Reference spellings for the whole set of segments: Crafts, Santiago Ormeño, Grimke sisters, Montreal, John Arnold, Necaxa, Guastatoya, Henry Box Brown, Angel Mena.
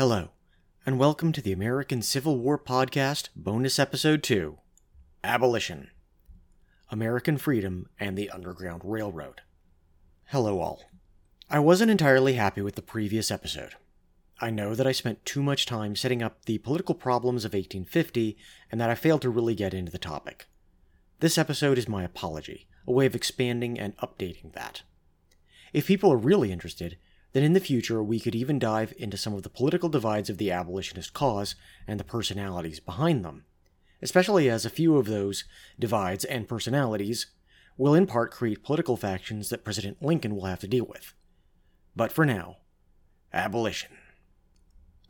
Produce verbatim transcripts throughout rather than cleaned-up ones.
Hello, and welcome to the American Civil War Podcast, Bonus Episode two, Abolition, American Freedom, and the Underground Railroad. Hello all. I wasn't entirely happy with the previous episode. I know that I spent too much time setting up the political problems of eighteen fifty, and that I failed to really get into the topic. This episode is my apology, a way of expanding and updating that. If people are really interested, then in the future we could even dive into some of the political divides of the abolitionist cause and the personalities behind them, especially as a few of those divides and personalities will in part create political factions that President Lincoln will have to deal with. But for now, abolition.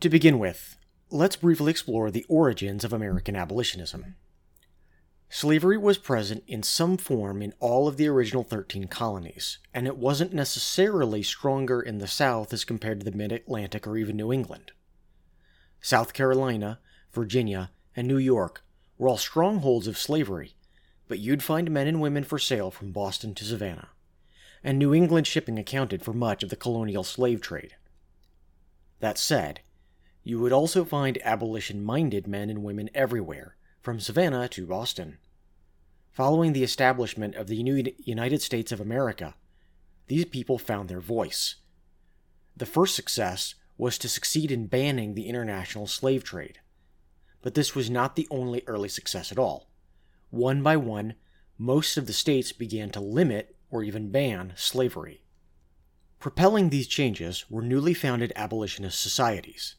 To begin with, let's briefly explore the origins of American abolitionism. Slavery was present in some form in all of the original thirteen colonies, and it wasn't necessarily stronger in the South as compared to the Mid-Atlantic or even New England. South Carolina, Virginia, and New York were all strongholds of slavery, but you'd find men and women for sale from Boston to Savannah, and New England shipping accounted for much of the colonial slave trade. That said, you would also find abolition-minded men and women everywhere, from Savannah to Boston. Following the establishment of the United States of America, these people found their voice. The first success was to succeed in banning the international slave trade. But this was not the only early success at all. One by one, most of the states began to limit or even ban slavery. Propelling these changes were newly founded abolitionist societies.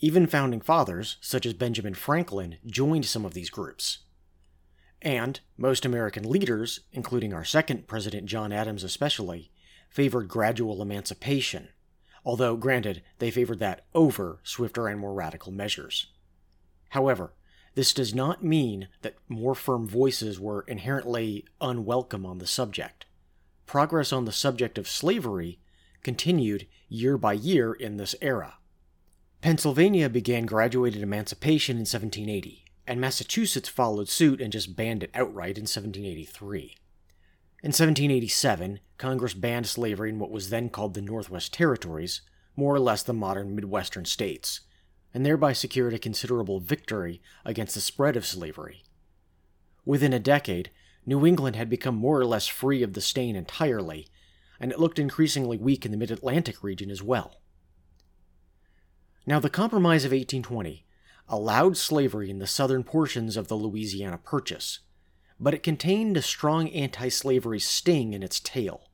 Even founding fathers, such as Benjamin Franklin, joined some of these groups. And most American leaders, including our second president John Adams especially, favored gradual emancipation, although granted, they favored that over swifter and more radical measures. However, this does not mean that more firm voices were inherently unwelcome on the subject. Progress on the subject of slavery continued year by year in this era. Pennsylvania began graduated emancipation in seventeen eighty, and Massachusetts followed suit and just banned it outright in seventeen eighty-three. In seventeen eighty-seven, Congress banned slavery in what was then called the Northwest Territories, more or less the modern Midwestern states, and thereby secured a considerable victory against the spread of slavery. Within a decade, New England had become more or less free of the stain entirely, and it looked increasingly weak in the Mid-Atlantic region as well. Now, the Compromise of eighteen twenty allowed slavery in the southern portions of the Louisiana Purchase, but it contained a strong anti-slavery sting in its tail.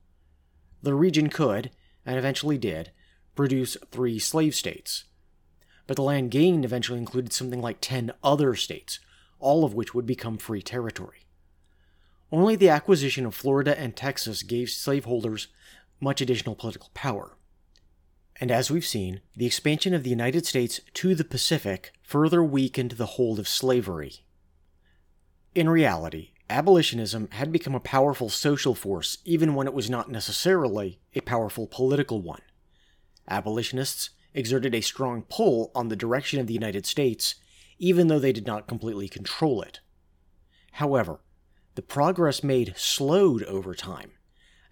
The region could, and eventually did, produce three slave states, but the land gained eventually included something like ten other states, all of which would become free territory. Only the acquisition of Florida and Texas gave slaveholders much additional political power. And as we've seen, the expansion of the United States to the Pacific further weakened the hold of slavery. In reality, abolitionism had become a powerful social force even when it was not necessarily a powerful political one. Abolitionists exerted a strong pull on the direction of the United States, even though they did not completely control it. However, the progress made slowed over time,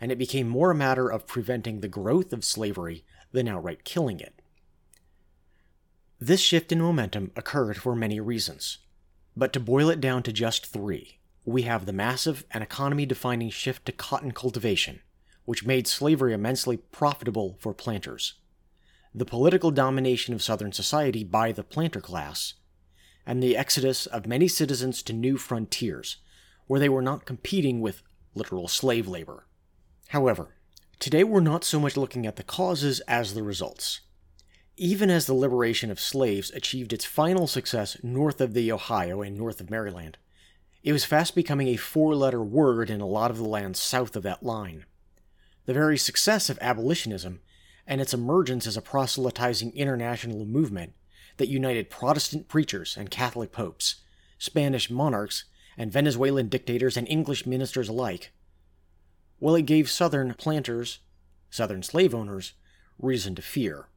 and it became more a matter of preventing the growth of slavery than outright killing it. This shift in momentum occurred for many reasons, but to boil it down to just three, we have the massive and economy-defining shift to cotton cultivation, which made slavery immensely profitable for planters, the political domination of Southern society by the planter class, and the exodus of many citizens to new frontiers, where they were not competing with literal slave labor. However, today we're not so much looking at the causes as the results. Even as the liberation of slaves achieved its final success north of the Ohio and north of Maryland, it was fast becoming a four-letter word in a lot of the land south of that line. The very success of abolitionism and its emergence as a proselytizing international movement that united Protestant preachers and Catholic popes, Spanish monarchs, and Venezuelan dictators and English ministers alike, well, it gave Southern planters, Southern slave owners, reason to fear.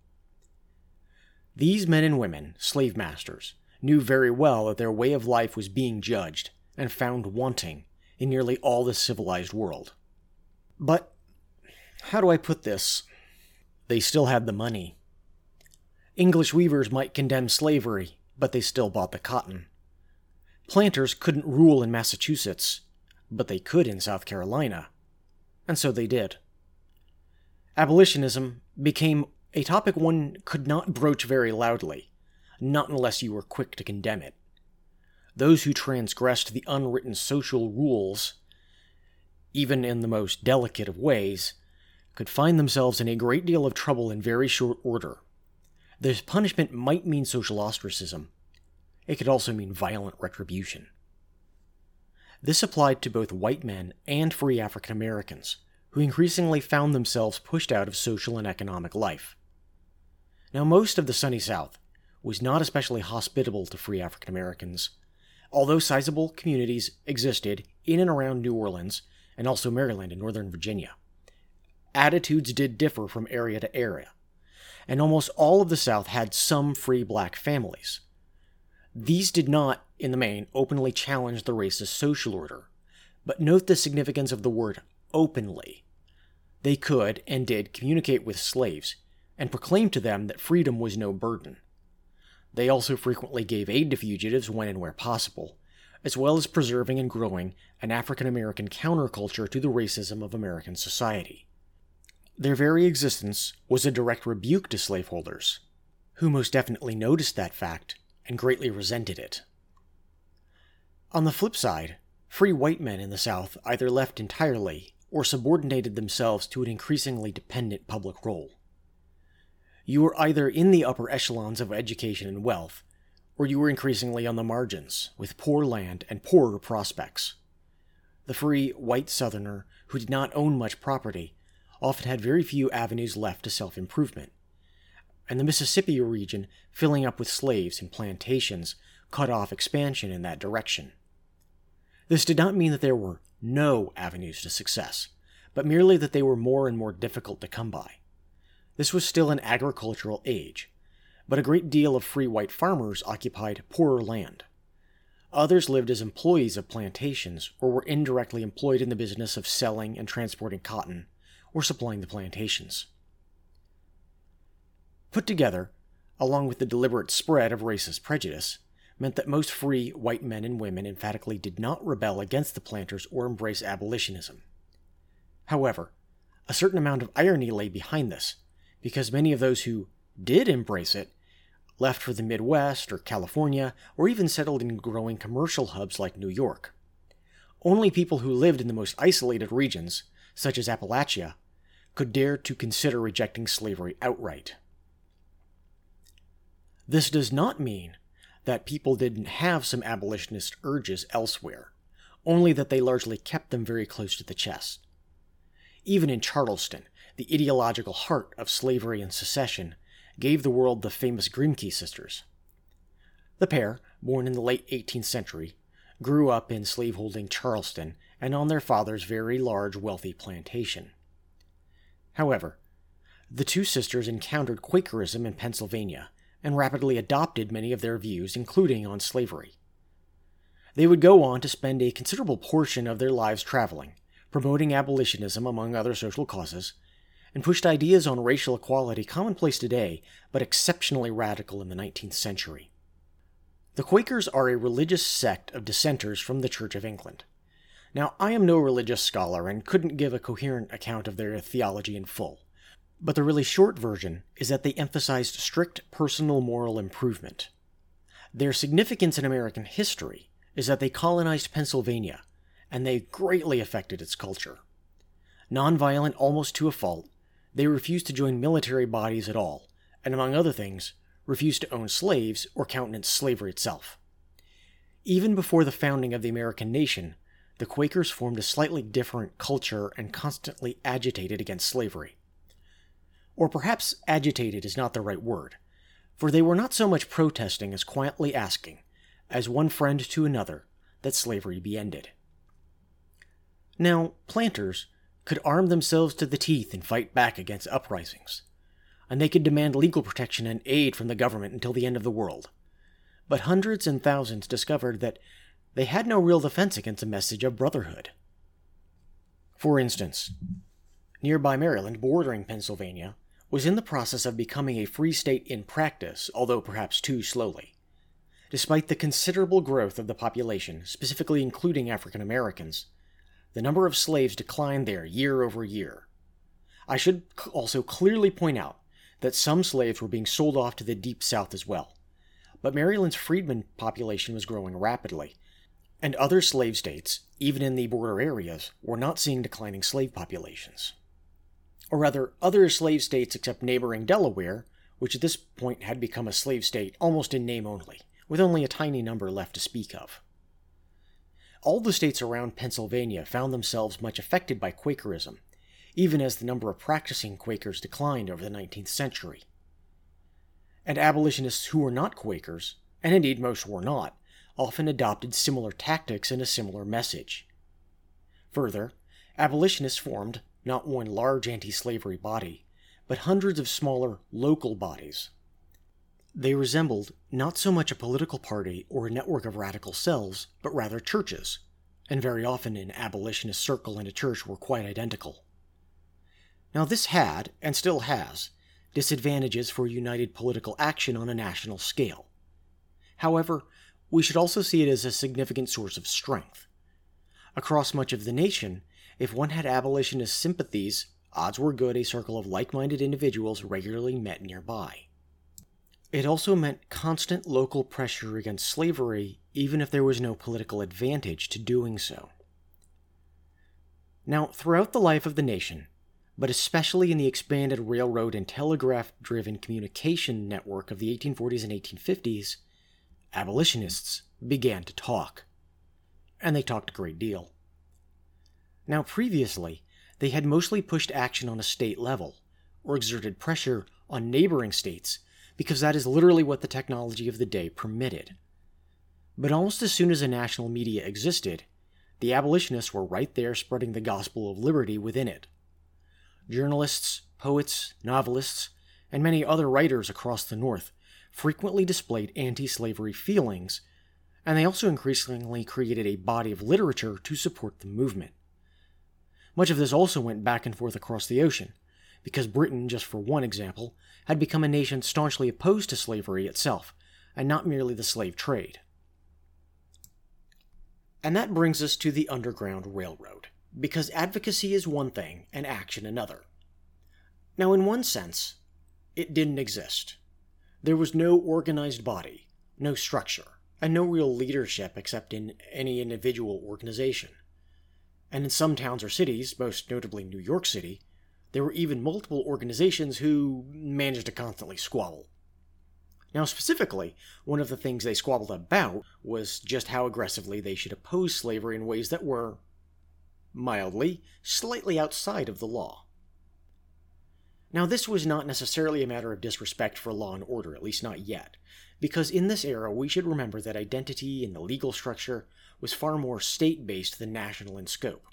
These men and women, slave masters, knew very well that their way of life was being judged and found wanting in nearly all the civilized world. But, how do I put this? They still had the money. English weavers might condemn slavery, but they still bought the cotton. Planters couldn't rule in Massachusetts, but they could in South Carolina, and so they did. Abolitionism became a topic one could not broach very loudly, not unless you were quick to condemn it. Those who transgressed the unwritten social rules, even in the most delicate of ways, could find themselves in a great deal of trouble in very short order. This punishment might mean social ostracism. It could also mean violent retribution. This applied to both white men and free African Americans, who increasingly found themselves pushed out of social and economic life. Now, most of the Sunny South was not especially hospitable to free African Americans, although sizable communities existed in and around New Orleans and also Maryland and Northern Virginia. Attitudes did differ from area to area, and almost all of the South had some free black families. These did not, in the main, openly challenge the racist social order, but note the significance of the word openly. They could, and did, communicate with slaves, and proclaim to them that freedom was no burden. They also frequently gave aid to fugitives when and where possible, as well as preserving and growing an African American counterculture to the racism of American society. Their very existence was a direct rebuke to slaveholders, who most definitely noticed that fact and greatly resented it. On the flip side, free white men in the South either left entirely or subordinated themselves to an increasingly dependent public role. You were either in the upper echelons of education and wealth, or you were increasingly on the margins, with poor land and poorer prospects. The free, white Southerner, who did not own much property, often had very few avenues left to self-improvement, and the Mississippi region, filling up with slaves and plantations, cut off expansion in that direction. This did not mean that there were no avenues to success, but merely that they were more and more difficult to come by. This was still an agricultural age, but a great deal of free white farmers occupied poorer land. Others lived as employees of plantations or were indirectly employed in the business of selling and transporting cotton or supplying the plantations. Put together, along with the deliberate spread of racist prejudice, meant that most free white men and women emphatically did not rebel against the planters or embrace abolitionism. However, a certain amount of irony lay behind this, because many of those who did embrace it left for the Midwest or California, or even settled in growing commercial hubs like New York. Only people who lived in the most isolated regions, such as Appalachia, could dare to consider rejecting slavery outright. This does not mean that people didn't have some abolitionist urges elsewhere, only that they largely kept them very close to the chest. Even in Charleston, the ideological heart of slavery and secession, gave the world the famous Grimke sisters. The pair, born in the late eighteenth century, grew up in slaveholding Charleston and on their father's very large, wealthy plantation. However, the two sisters encountered Quakerism in Pennsylvania and rapidly adopted many of their views, including on slavery. They would go on to spend a considerable portion of their lives traveling, promoting abolitionism among other social causes, and pushed ideas on racial equality commonplace today, but exceptionally radical in the nineteenth century. The Quakers are a religious sect of dissenters from the Church of England. Now, I am no religious scholar and couldn't give a coherent account of their theology in full, but the really short version is that they emphasized strict personal moral improvement. Their significance in American history is that they colonized Pennsylvania, and they greatly affected its culture. Nonviolent almost to a fault, they refused to join military bodies at all, and among other things, refused to own slaves or countenance slavery itself. Even before the founding of the American nation, the Quakers formed a slightly different culture and constantly agitated against slavery. Or perhaps agitated is not the right word, for they were not so much protesting as quietly asking, as one friend to another, that slavery be ended. Now, planters could arm themselves to the teeth and fight back against uprisings, and they could demand legal protection and aid from the government until the end of the world. But hundreds and thousands discovered that they had no real defense against a message of brotherhood. For instance, nearby Maryland, bordering Pennsylvania, was in the process of becoming a free state in practice, although perhaps too slowly. Despite the considerable growth of the population, specifically including African Americans, the number of slaves declined there year over year. I should also clearly point out that some slaves were being sold off to the Deep South as well, but Maryland's freedmen population was growing rapidly, and other slave states, even in the border areas, were not seeing declining slave populations. Or rather, other slave states except neighboring Delaware, which at this point had become a slave state almost in name only, with only a tiny number left to speak of. All the states around Pennsylvania found themselves much affected by Quakerism, even as the number of practicing Quakers declined over the nineteenth century. And abolitionists who were not Quakers, and indeed most were not, often adopted similar tactics and a similar message. Further, abolitionists formed not one large anti-slavery body, but hundreds of smaller, local bodies. They resembled not so much a political party or a network of radical cells, but rather churches, and very often an abolitionist circle and a church were quite identical. Now this had, and still has, disadvantages for united political action on a national scale. However, we should also see it as a significant source of strength. Across much of the nation, if one had abolitionist sympathies, odds were good a circle of like-minded individuals regularly met nearby. It also meant constant local pressure against slavery, even if there was no political advantage to doing so. Now, throughout the life of the nation, but especially in the expanded railroad and telegraph-driven communication network of the eighteen forties and eighteen fifties, abolitionists began to talk. And they talked a great deal. Now, previously, they had mostly pushed action on a state level, or exerted pressure on neighboring states, because that is literally what the technology of the day permitted. But almost as soon as a national media existed, the abolitionists were right there spreading the gospel of liberty within it. Journalists, poets, novelists, and many other writers across the North frequently displayed anti-slavery feelings, and they also increasingly created a body of literature to support the movement. Much of this also went back and forth across the ocean, because Britain, just for one example, had become a nation staunchly opposed to slavery itself, and not merely the slave trade. And that brings us to the Underground Railroad, because advocacy is one thing and action another. Now, in one sense, it didn't exist. There was no organized body, no structure, and no real leadership except in any individual organization. And in some towns or cities, most notably New York City, there were even multiple organizations who managed to constantly squabble. Now specifically, one of the things they squabbled about was just how aggressively they should oppose slavery in ways that were, mildly, slightly outside of the law. Now this was not necessarily a matter of disrespect for law and order, at least not yet, because in this era we should remember that identity and the legal structure was far more state-based than national in scope.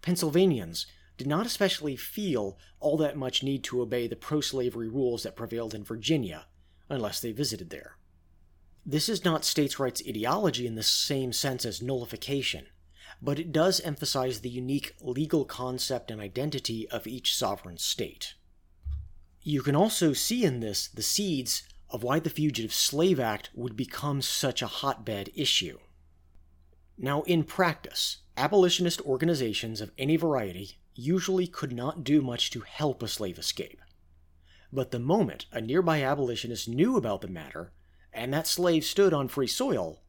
Pennsylvanians did not especially feel all that much need to obey the pro-slavery rules that prevailed in Virginia, unless they visited there. This is not states' rights ideology in the same sense as nullification, but it does emphasize the unique legal concept and identity of each sovereign state. You can also see in this the seeds of why the Fugitive Slave Act would become such a hotbed issue. Now, in practice, abolitionist organizations of any variety usually could not do much to help a slave escape. But the moment a nearby abolitionist knew about the matter, and that slave stood on free soil,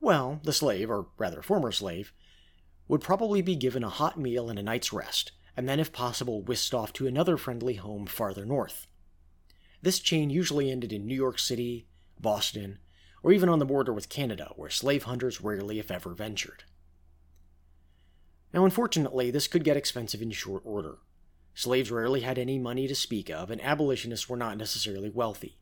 well, the slave, or rather former slave, would probably be given a hot meal and a night's rest, and then if possible whisked off to another friendly home farther north. This chain usually ended in New York City, Boston, or even on the border with Canada, where slave hunters rarely if ever ventured. Now unfortunately, this could get expensive in short order. Slaves rarely had any money to speak of, and abolitionists were not necessarily wealthy.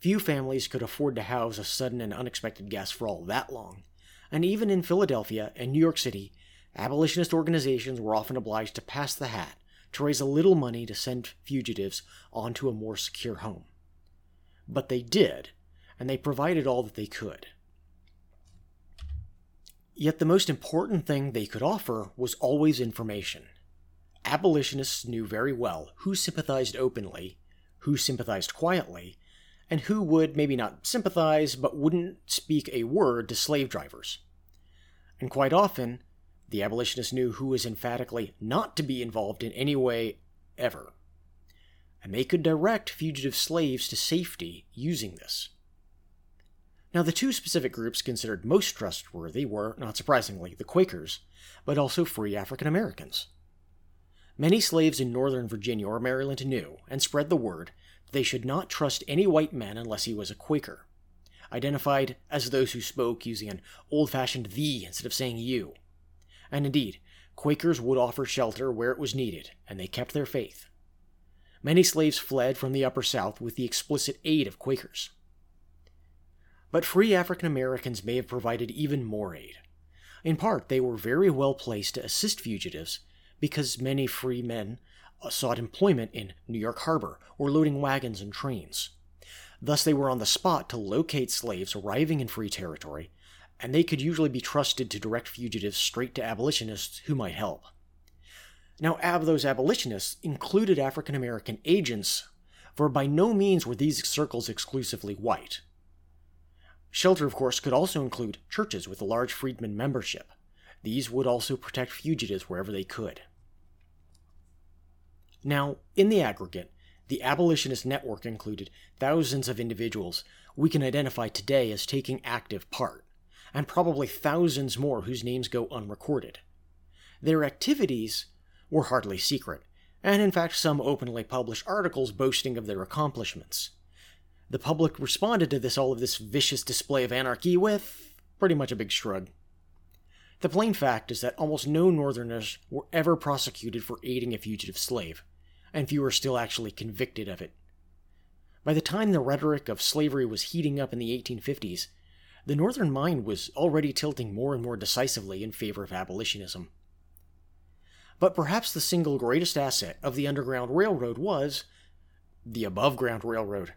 Few families could afford to house a sudden and unexpected guest for all that long, and even in Philadelphia and New York City, abolitionist organizations were often obliged to pass the hat to raise a little money to send fugitives onto a more secure home. But they did, and they provided all that they could. Yet the most important thing they could offer was always information. Abolitionists knew very well who sympathized openly who sympathized quietly, and who would maybe not sympathize but wouldn't speak a word to slave drivers. And quite often, the abolitionists knew who was emphatically not to be involved in any way ever, and they could direct fugitive slaves to safety using this. Now, the two specific groups considered most trustworthy were, not surprisingly, the Quakers, but also free African Americans. Many slaves in northern Virginia or Maryland knew, and spread the word, that they should not trust any white man unless he was a Quaker, identified as those who spoke using an old-fashioned thee instead of saying you. And indeed, Quakers would offer shelter where it was needed, and they kept their faith. Many slaves fled from the Upper South with the explicit aid of Quakers. But free African Americans may have provided even more aid. In part, they were very well placed to assist fugitives because many free men sought employment in New York Harbor or loading wagons and trains. Thus, they were on the spot to locate slaves arriving in free territory, and they could usually be trusted to direct fugitives straight to abolitionists who might help. Now, ab- those abolitionists included African American agents, for by no means were these circles exclusively white. Shelter, of course, could also include churches with a large freedmen membership. These would also protect fugitives wherever they could. Now, in the aggregate, the abolitionist network included thousands of individuals we can identify today as taking active part, and probably thousands more whose names go unrecorded. Their activities were hardly secret, and in fact some openly published articles boasting of their accomplishments. The public responded to this all of this vicious display of anarchy with pretty much a big shrug. The plain fact is that almost no Northerners were ever prosecuted for aiding a fugitive slave, and few were still actually convicted of it. By the time the rhetoric of slavery was heating up in the eighteen fifties, the Northern mind was already tilting more and more decisively in favor of abolitionism. But perhaps the single greatest asset of the Underground Railroad was the above-ground railroad.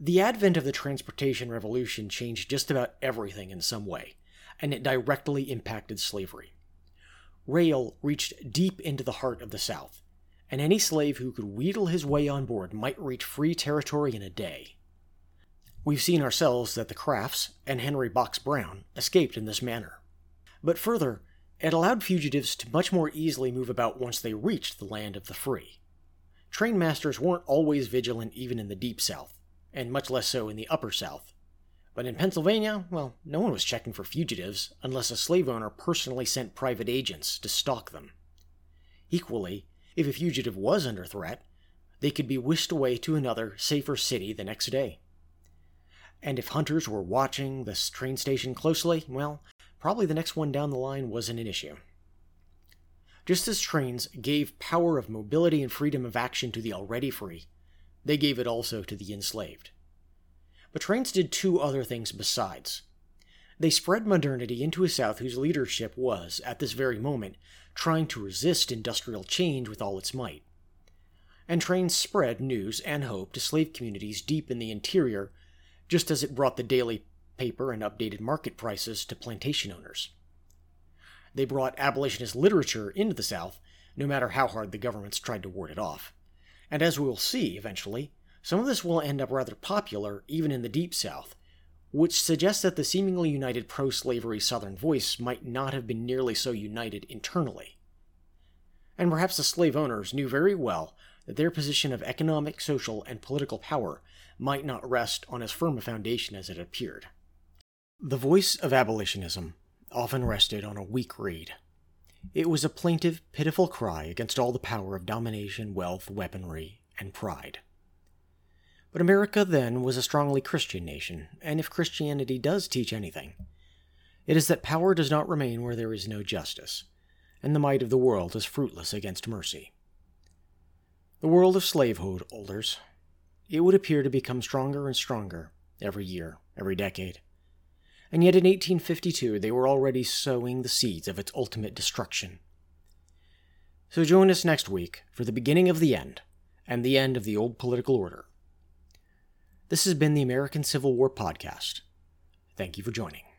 The advent of the Transportation Revolution changed just about everything in some way, and it directly impacted slavery. Rail reached deep into the heart of the South, and any slave who could wheedle his way on board might reach free territory in a day. We've seen ourselves that the Crafts and Henry Box Brown escaped in this manner. But further, it allowed fugitives to much more easily move about once they reached the land of the free. Train masters weren't always vigilant even in the Deep South, and much less so in the Upper South. But in Pennsylvania, well, no one was checking for fugitives unless a slave owner personally sent private agents to stalk them. Equally, if a fugitive was under threat, they could be whisked away to another, safer city the next day. And if hunters were watching the train station closely, well, probably the next one down the line wasn't an issue. Just as trains gave power of mobility and freedom of action to the already free, they gave it also to the enslaved. But trains did two other things besides. They spread modernity into a South whose leadership was, at this very moment, trying to resist industrial change with all its might. And trains spread news and hope to slave communities deep in the interior, just as it brought the daily paper and updated market prices to plantation owners. They brought abolitionist literature into the South, no matter how hard the governments tried to ward it off. And as we will see eventually, some of this will end up rather popular even in the Deep South, which suggests that the seemingly united pro-slavery Southern voice might not have been nearly so united internally. And perhaps the slave owners knew very well that their position of economic, social, and political power might not rest on as firm a foundation as it appeared. The voice of abolitionism often rested on a weak reed. It was a plaintive, pitiful cry against all the power of domination, wealth, weaponry, and pride. But America then was a strongly Christian nation, and if Christianity does teach anything, it is that power does not remain where there is no justice, and the might of the world is fruitless against mercy. The world of slaveholders, it would appear to become stronger and stronger every year, every decade. And yet in eighteen fifty-two, they were already sowing the seeds of its ultimate destruction. So join us next week for the beginning of the end, and the end of the old political order. This has been the American Civil War Podcast. Thank you for joining.